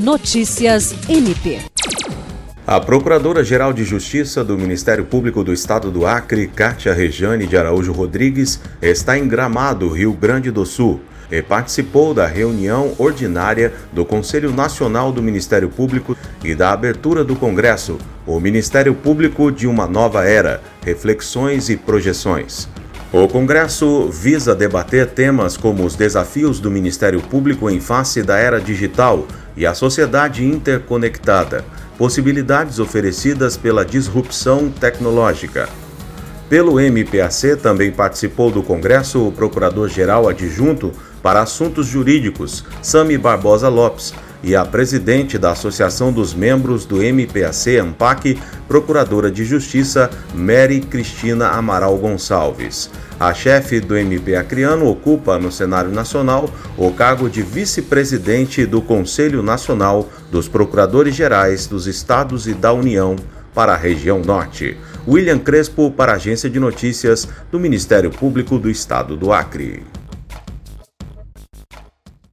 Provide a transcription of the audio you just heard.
Notícias NP. A Procuradora-Geral de Justiça do Ministério Público do Estado do Acre, Cátia Rejane de Araújo Rodrigues, está em Gramado, Rio Grande do Sul, e participou da reunião ordinária do Conselho Nacional do Ministério Público e da abertura do Congresso, o Ministério Público de uma Nova Era, Reflexões e Projeções. O Congresso visa debater temas como os desafios do Ministério Público em face da era digital e a sociedade interconectada, possibilidades oferecidas pela disrupção tecnológica. Pelo MPAC também participou do Congresso o Procurador-Geral Adjunto para Assuntos Jurídicos, Sami Barbosa Lopes, e a presidente da Associação dos Membros do MPAC AMPAC, Procuradora de Justiça, Mary Cristina Amaral Gonçalves. A chefe do MP acreano ocupa no cenário nacional o cargo de vice-presidente do Conselho Nacional dos Procuradores Gerais dos Estados e da União para a região norte. William Crespo para a Agência de Notícias do Ministério Público do Estado do Acre.